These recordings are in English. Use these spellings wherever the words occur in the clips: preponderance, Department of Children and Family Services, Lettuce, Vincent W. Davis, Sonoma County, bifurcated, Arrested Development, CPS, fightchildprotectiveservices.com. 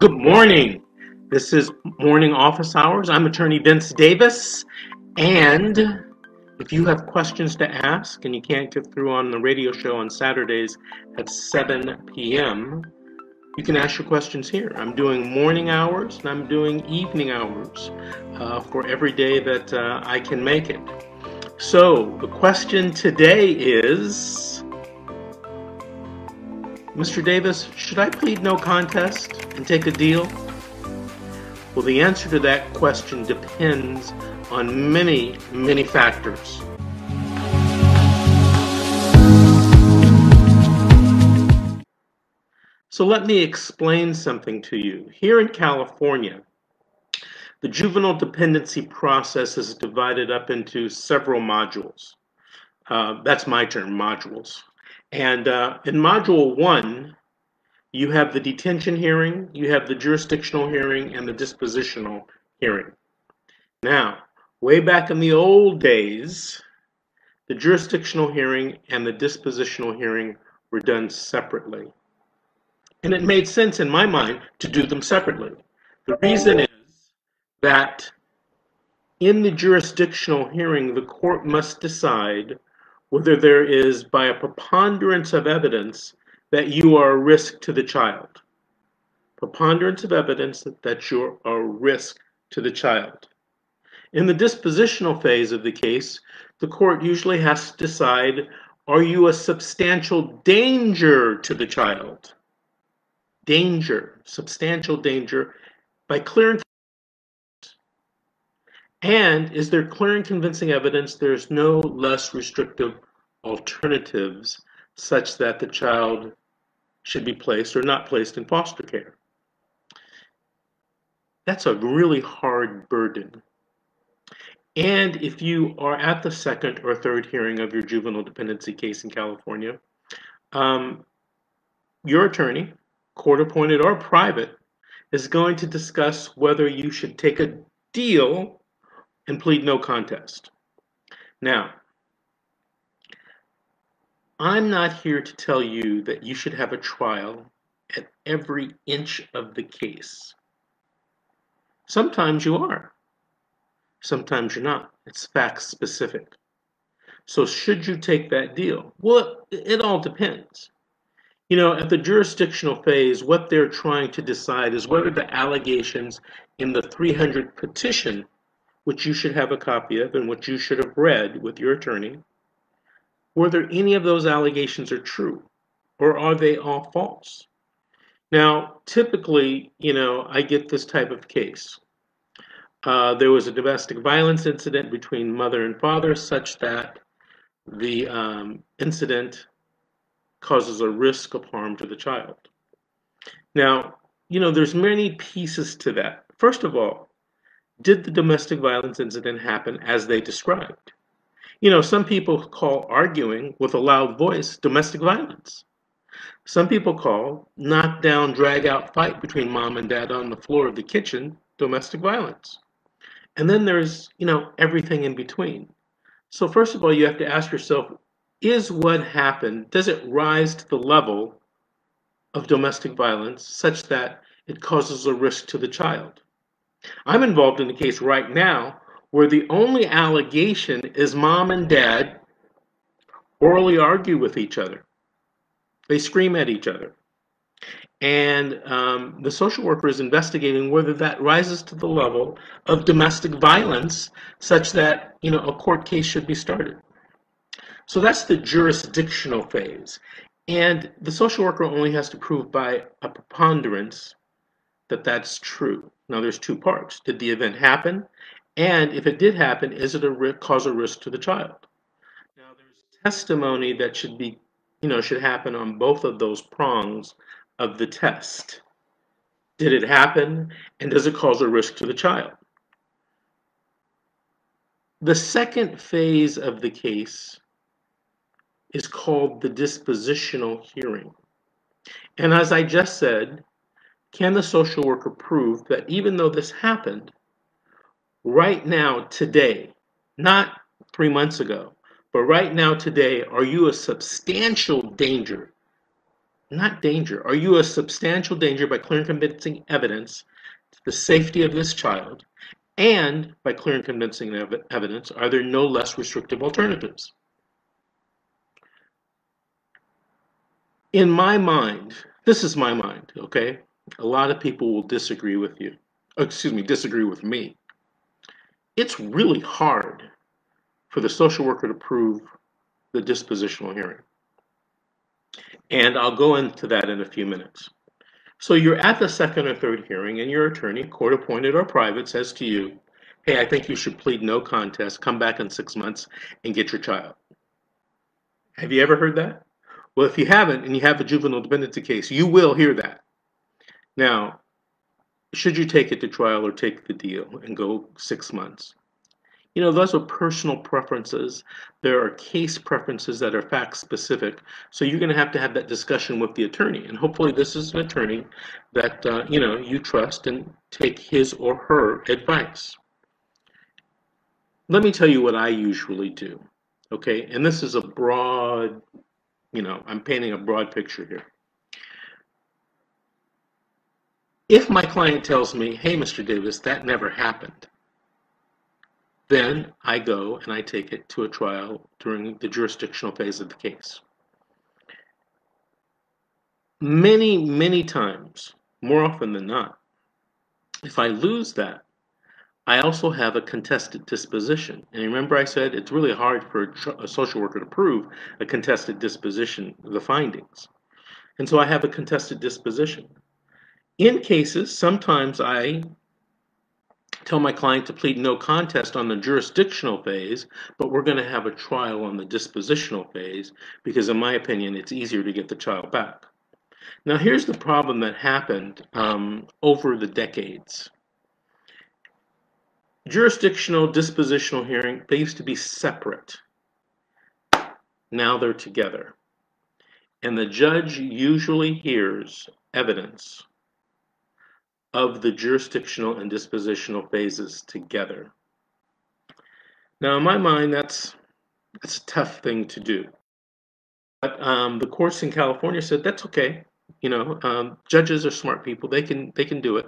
Good morning. This is Morning Office Hours. I'm Attorney Vince Davis, and if you have questions to ask and you can't get through on the radio show on Saturdays at 7 p.m., you can ask your questions here. I'm doing morning hours and I'm doing evening hours for every day that I can make it. So the question today is, Mr. Davis, should I plead no contest and take a deal? Well, the answer to that question depends on many, many factors. So let me explain something to you. Here in California, the juvenile dependency process is divided up into several modules. That's my term, modules. And in module one, you have the detention hearing, you have the jurisdictional hearing, and the dispositional hearing. Now, way back in the old days, the jurisdictional hearing and the dispositional hearing were done separately. And it made sense in my mind to do them separately. The reason is that in the jurisdictional hearing, the court must decide whether there is, by a preponderance of evidence, that you are a risk to the child. Preponderance of evidence that you're a risk to the child. In the dispositional phase of the case, the court usually has to decide, are you a substantial danger to the child? Danger, substantial danger, by clear and is there clear and convincing evidence there's no less restrictive alternatives such that the child should be placed or not placed in foster care? That's a really hard burden. And if you are at the second or third hearing of your juvenile dependency case in California, your attorney, court-appointed or private, is going to discuss whether you should take a deal and plead no contest. Now, I'm not here to tell you that you should have a trial at every inch of the case. Sometimes you are. Sometimes you're not. It's fact specific. So should you take that deal? Well, it all depends. You know, at the jurisdictional phase, what they're trying to decide is whether the allegations in the 300 petition, which you should have a copy of and which you should have read with your attorney, whether any of those allegations are true, or are they all false? Now, typically, you know, I get this type of case. There was a domestic violence incident between mother and father such that the incident causes a risk of harm to the child. Now, you know, there's many pieces to that. First of all, did the domestic violence incident happen as they described? You know, some people call arguing with a loud voice domestic violence. Some people call knock-down, drag-out fight between mom and dad on the floor of the kitchen domestic violence. And then there's, you know, everything in between. So first of all, you have to ask yourself, is what happened, does it rise to the level of domestic violence such that it causes a risk to the child? I'm involved in a case right now where the only allegation is mom and dad orally argue with each other. They scream at each other. And the social worker is investigating whether that rises to the level of domestic violence such that, you know, a court case should be started. So that's the jurisdictional phase. And the social worker only has to prove by a preponderance that that's true. Now there's two parts. Did the event happen? And if it did happen, is it a cause or risk to the child? Now, there's testimony that should be, you know, should happen on both of those prongs of the test. Did it happen? And does it cause a risk to the child? The second phase of the case is called the dispositional hearing. And as I just said, can the social worker prove that even though this happened, right now, today, not 3 months ago, but right now, today, are you a substantial danger not danger. Are you a substantial danger by clear and convincing evidence to the safety of this child? And by clear and convincing evidence, are there no less restrictive alternatives? In my mind, this is my mind, okay? A lot of people will disagree with you. Excuse me, disagree with me. It's really hard for the social worker to prove the dispositional hearing. And I'll go into that in a few minutes. So you're at the second or third hearing and your attorney, court appointed or private, says to you, hey, I think you should plead no contest, come back in 6 months and get your child. Have you ever heard that? Well, if you haven't and you have a juvenile dependency case, you will hear that. Now, should you take it to trial or take the deal and go 6 months? You know, those are personal preferences. There are case preferences that are fact specific. So you're going to have that discussion with the attorney. And hopefully this is an attorney that, you know, you trust and take his or her advice. Let me tell you what I usually do. Okay. And this is a broad, you know, I'm painting a broad picture here. If my client tells me, hey, Mr. Davis, that never happened, then I go and I take it to a trial during the jurisdictional phase of the case. Many, many times, more often than not, if I lose that, I also have a contested disposition. And remember I said it's really hard for a social worker to prove a contested disposition, the findings. And so I have a contested disposition. In cases, sometimes I tell my client to plead no contest on the jurisdictional phase, but we're going to have a trial on the dispositional phase because, in my opinion, it's easier to get the child back. Now, here's the problem that happened over the decades. Jurisdictional, dispositional hearing, they used to be separate. Now they're together. And the judge usually hears evidence of the jurisdictional and dispositional phases together. Now, in my mind, that's a tough thing to do. But the courts in California said that's okay. You know, judges are smart people; they can do it.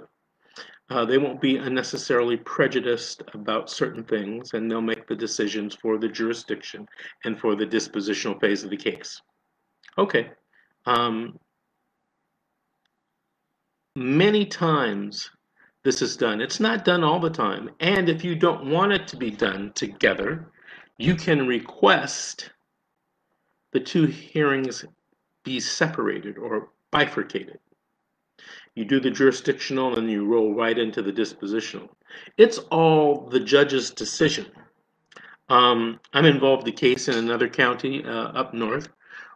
They won't be unnecessarily prejudiced about certain things, and they'll make the decisions for the jurisdiction and for the dispositional phase of the case. Okay. Many times this is done. It's not done all the time. And if you don't want it to be done together, you can request the two hearings be separated or bifurcated. You do the jurisdictional and you roll right into the dispositional. It's all the judge's decision. I'm involved in a case in another county up north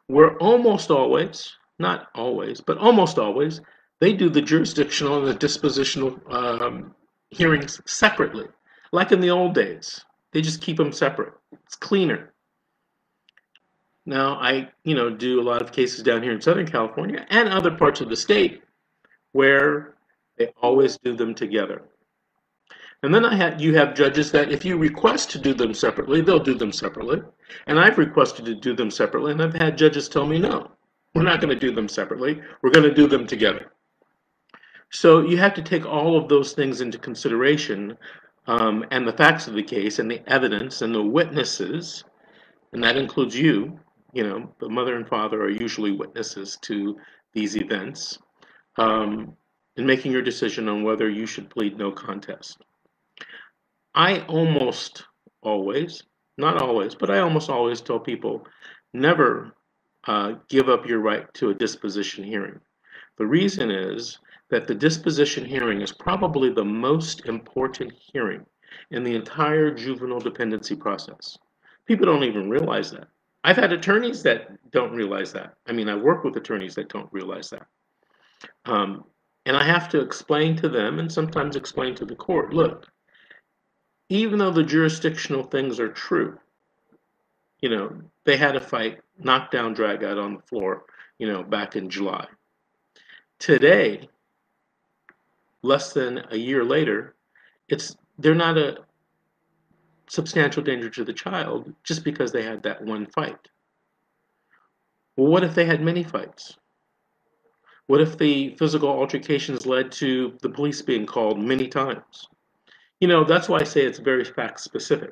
where almost always, not always, but almost always, they do the jurisdictional and the dispositional hearings separately, like in the old days. They just keep them separate. It's cleaner. Now, I, you know, do a lot of cases down here in Southern California and other parts of the state where they always do them together. And then you have judges that if you request to do them separately, they'll do them separately. And I've requested to do them separately, and I've had judges tell me, no, we're not going to do them separately. We're going to do them together. So you have to take all of those things into consideration and the facts of the case and the evidence and the witnesses, and that includes you. You know, the mother and father are usually witnesses to these events in making your decision on whether you should plead no contest. I almost always, not always, but I almost always tell people never give up your right to a disposition hearing. The reason is that the disposition hearing is probably the most important hearing in the entire juvenile dependency process. People don't even realize that. I've had attorneys that don't realize that. I mean, I work with attorneys that don't realize that. And I have to explain to them and sometimes explain to the court, look, even though the jurisdictional things are true, you know, they had a fight, knockdown, drag out on the floor, you know, back in July. Today, less than a year later, they're not a substantial danger to the child just because they had that one fight. Well, what if they had many fights? What if the physical altercations led to the police being called many times? You know, that's why I say it's very fact specific.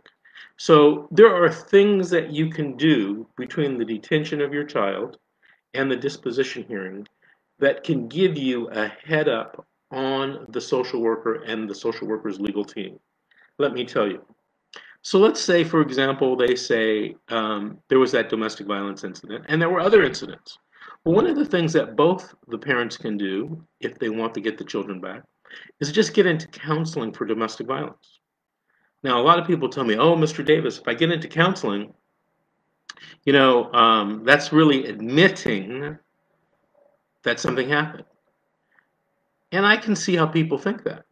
So there are things that you can do between the detention of your child and the disposition hearing that can give you a head up on the social worker and the social worker's legal team. Let me tell you. So let's say, for example, they say there was that domestic violence incident and there were other incidents. Well, one of the things that both the parents can do if they want to get the children back is just get into counseling for domestic violence. Now, a lot of people tell me, oh, Mr. Davis, if I get into counseling, you know, that's really admitting that something happened. And I can see how people think that,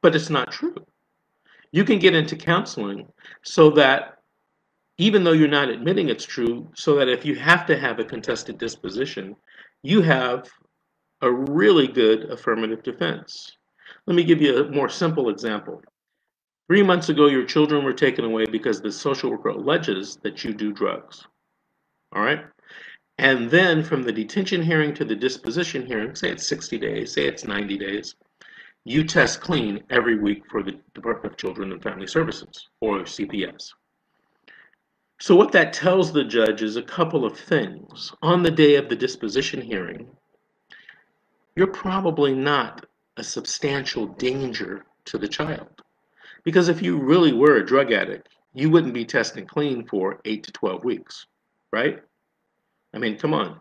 but it's not true. You can get into counseling so that even though you're not admitting it's true, so that if you have to have a contested disposition, you have a really good affirmative defense. Let me give you a more simple example. 3 months ago, your children were taken away because the social worker alleges that you do drugs, all right? And then from the detention hearing to the disposition hearing, say it's 60 days, say it's 90 days, you test clean every week for the Department of Children and Family Services, or CPS. So what that tells the judge is a couple of things. On the day of the disposition hearing, you're probably not a substantial danger to the child. Because if you really were a drug addict, you wouldn't be testing clean for 8 to 12 weeks, right? I mean, come on.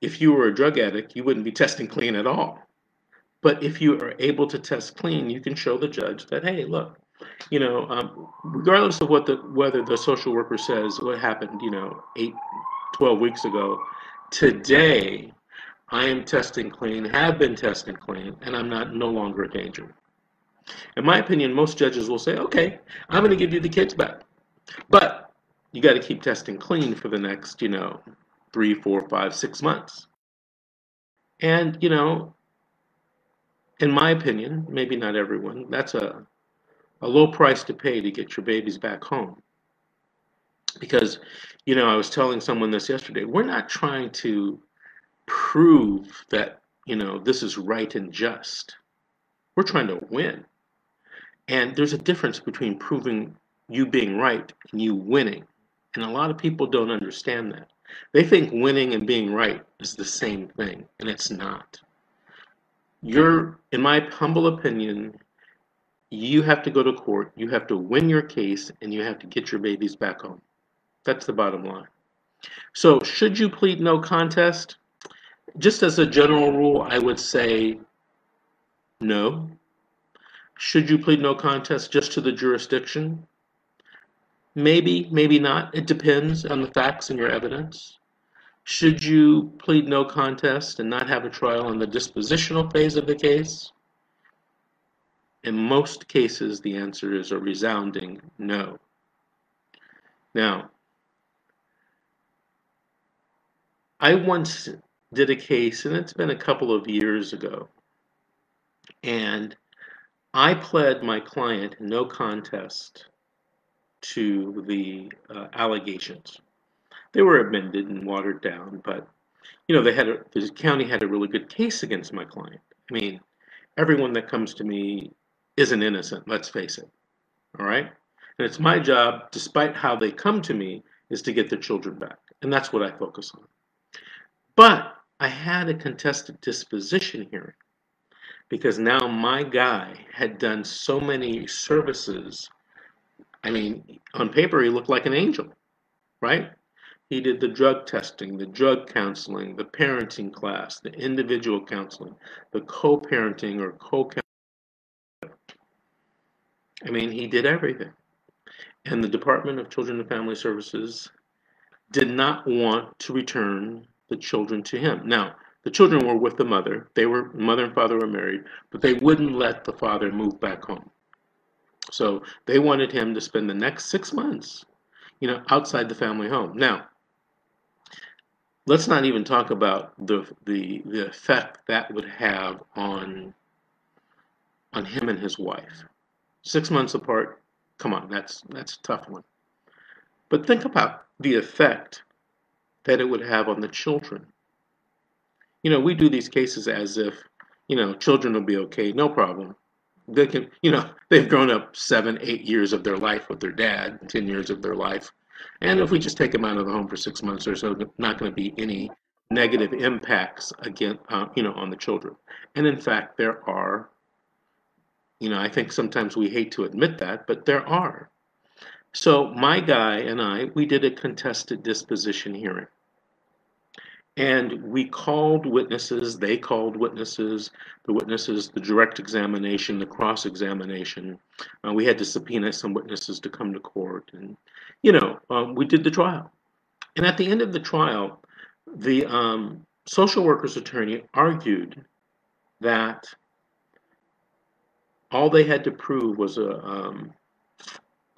If you were a drug addict, you wouldn't be testing clean at all. But if you are able to test clean, you can show the judge that, hey, look, you know, regardless of what whether the social worker says what happened, you know, 8, 12 weeks ago, today I am testing clean, have been testing clean, and I'm no longer a danger. In my opinion, most judges will say, okay, I'm going to give you the kids back, but you got to keep testing clean for the next, you know, 3, 4, 5, 6 months. And, you know, in my opinion, maybe not everyone, that's a low price to pay to get your babies back home. Because, you know, I was telling someone this yesterday, we're not trying to prove that, you know, this is right and just. We're trying to win. And there's a difference between proving you being right and you winning. And a lot of people don't understand that. They think winning and being right is the same thing, and it's not. You're, in my humble opinion, you have to go to court, you have to win your case, and you have to get your babies back home. That's the bottom line. So should you plead no contest? Just as a general rule, I would say no. Should you plead no contest just to the jurisdiction? Maybe, maybe not. It depends on the facts and your evidence. Should you plead no contest and not have a trial on the dispositional phase of the case? In most cases, the answer is a resounding no. Now, I once did a case, and it's been a couple of years ago, and I pled my client no contest to the allegations. They were amended and watered down, but, you know, the county had a really good case against my client. I mean, everyone that comes to me isn't innocent, let's face it, all right? And it's my job, despite how they come to me, is to get their children back, and that's what I focus on. But I had a contested disposition hearing because now my guy had done so many services. I mean, on paper, he looked like an angel, right? He did the drug testing, the drug counseling, the parenting class, the individual counseling, the co-parenting or co-counseling. I mean, he did everything. And the Department of Children and Family Services did not want to return the children to him. Now, the children were with the mother. They were, mother and father were married, but they wouldn't let the father move back home. So they wanted him to spend the next 6 months, you know, outside the family home. Now, let's not even talk about the effect that would have on him and his wife. 6 months apart, come on, that's a tough one. But think about the effect that it would have on the children. You know, we do these cases as if, you know, children will be okay, no problem. They can, you know, they've grown up 7, 8 years of their life with their dad, 10 years of their life. And if we just take them out of the home for 6 months or so, not going to be any negative impacts again, you know, on the children. And in fact, there are, you know, I think sometimes we hate to admit that, but there are. So my guy and I, we did a contested disposition hearing. And we called witnesses, they called witnesses, the direct examination, the cross-examination. We had to subpoena some witnesses to come to court. And, you know, we did the trial. And at the end of the trial, the social worker's attorney argued that all they had to prove was a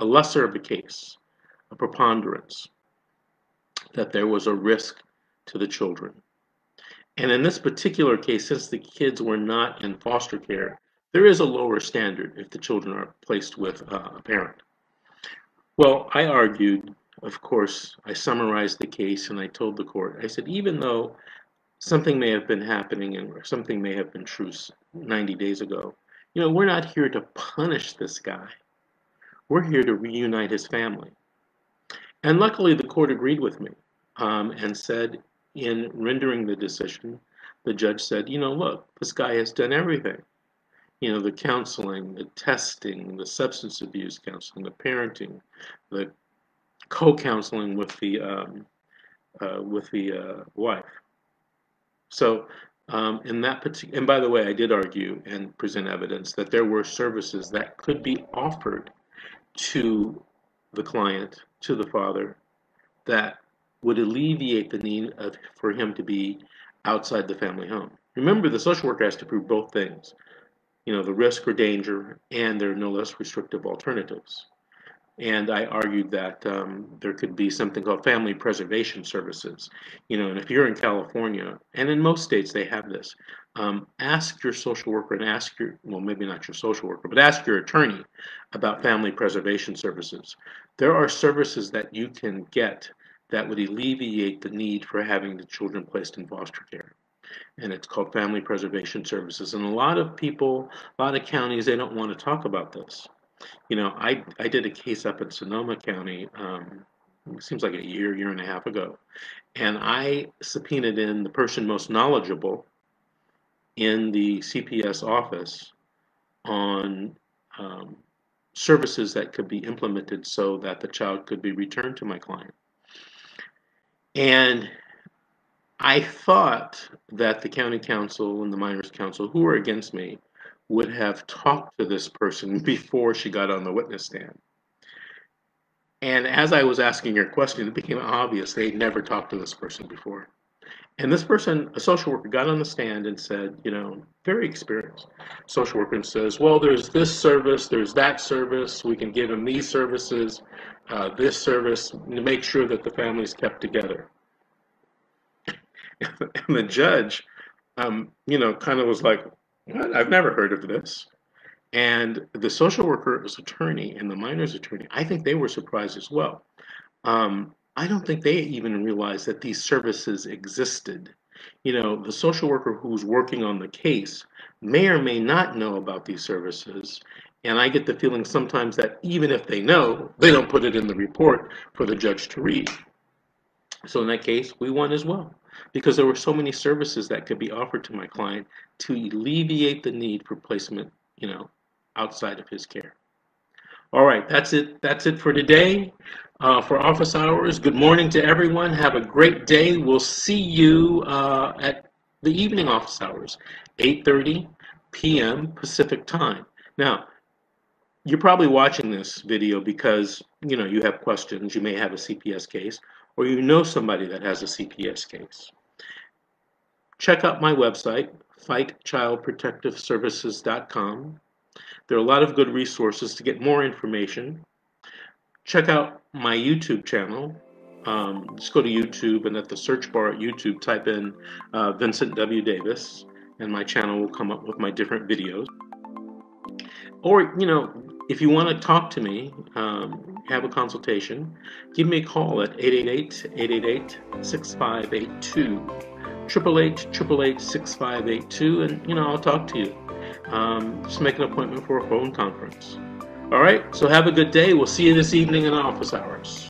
lesser of a case, a preponderance, that there was a risk to the children. And in this particular case, since the kids were not in foster care, there is a lower standard if the children are placed with a parent. Well, I argued, of course, I summarized the case and I told the court, I said, even though something may have been happening and something may have been true 90 days ago, you know, we're not here to punish this guy. We're here to reunite his family. And luckily the court agreed with me and said, in rendering the decision, the judge said, you know, look, this guy has done everything. You know, the counseling, the testing, the substance abuse counseling, the parenting, the co-counseling with the wife. So in that particular, and by the way, I did argue and present evidence that there were services that could be offered to the client, to the father, that would alleviate the need of, for him to be outside the family home. Remember, the social worker has to prove both things, you know, the risk or danger, and there are no less restrictive alternatives. And I argued that there could be something called family preservation services. You know, and if you're in California, and in most states they have this, ask your social worker and ask your, well, maybe not your social worker, but ask your attorney about family preservation services. There are services that you can get that would alleviate the need for having the children placed in foster care. And it's called family preservation services. And a lot of people, a lot of counties, they don't want to talk about this. You know, I did a case up in Sonoma County, it seems like a year and a half ago. And I subpoenaed in the person most knowledgeable in the CPS office on services that could be implemented so that the child could be returned to my client. And I thought that the county council and the minors council, who were against me, would have talked to this person before she got on the witness stand. And as I was asking your question, it became obvious they'd never talked to this person before. And this person, a social worker, got on the stand and said, you know, very experienced social worker, and says, well, there's this service, there's that service, we can give them these services, this service, to make sure that the family's kept together. And the judge, you know, kind of was like, what? I've never heard of this. And the social worker's attorney and the minor's attorney, I think they were surprised as well. I don't think they even realized that these services existed. You know, the social worker who's working on the case may or may not know about these services. And I get the feeling sometimes that even if they know, they don't put it in the report for the judge to read. So in that case, we won as well, because there were so many services that could be offered to my client to alleviate the need for placement, you know, outside of his care. All right, that's it. That's it for today. For office hours, good morning to everyone. Have a great day. We'll see you at the evening office hours, 8:30 p.m. Pacific time. Now, you're probably watching this video because, you know, you have questions. You may have a CPS case, or you know somebody that has a CPS case. Check out my website, fightchildprotectiveservices.com. There are a lot of good resources to get more information. Check out my YouTube channel. Just go to YouTube, and at the search bar at YouTube, type in Vincent W. Davis, and my channel will come up with my different videos. Or, you know, if you want to talk to me, have a consultation, give me a call at 888-888-6582. 888-888-6582, and, you know, I'll talk to you. Just make an appointment for a phone conference. All right, so have a good day. We'll see you this evening in office hours.